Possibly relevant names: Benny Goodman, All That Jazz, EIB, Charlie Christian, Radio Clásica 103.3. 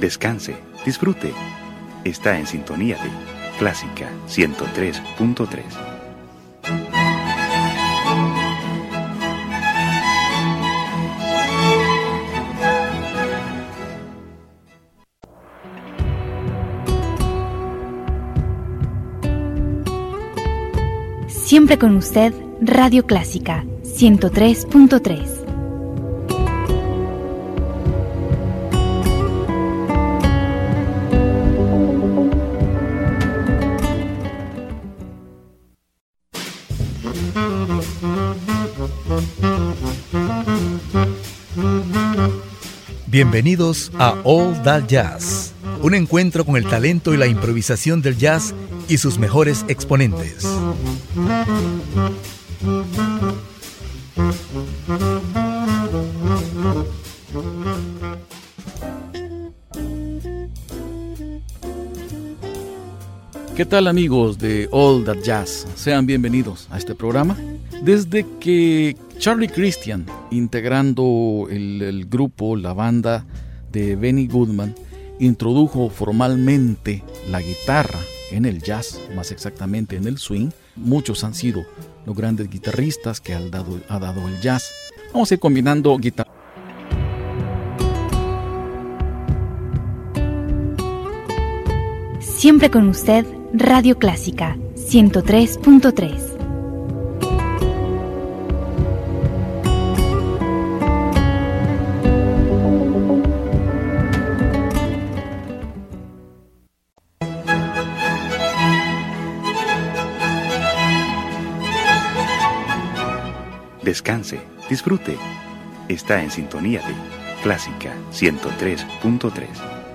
descanse, disfrute. Está en sintonía de Clásica 103.3. Siempre con usted, Radio Clásica 103.3. Bienvenidos a All That Jazz, un encuentro con el talento y la improvisación del jazz y sus mejores exponentes. ¿Qué tal, amigos de All That Jazz? Sean bienvenidos a este programa. Desde que Charlie Christian, integrando el grupo, la banda de Benny Goodman, introdujo formalmente la guitarra en el jazz, más exactamente en el swing, muchos han sido los grandes guitarristas que ha dado el jazz. Vamos a ir combinando guitarra. Siempre con usted, Radio Clásica 103.3. Descanse, disfrute. Está en sintonía de Clásica 103.3.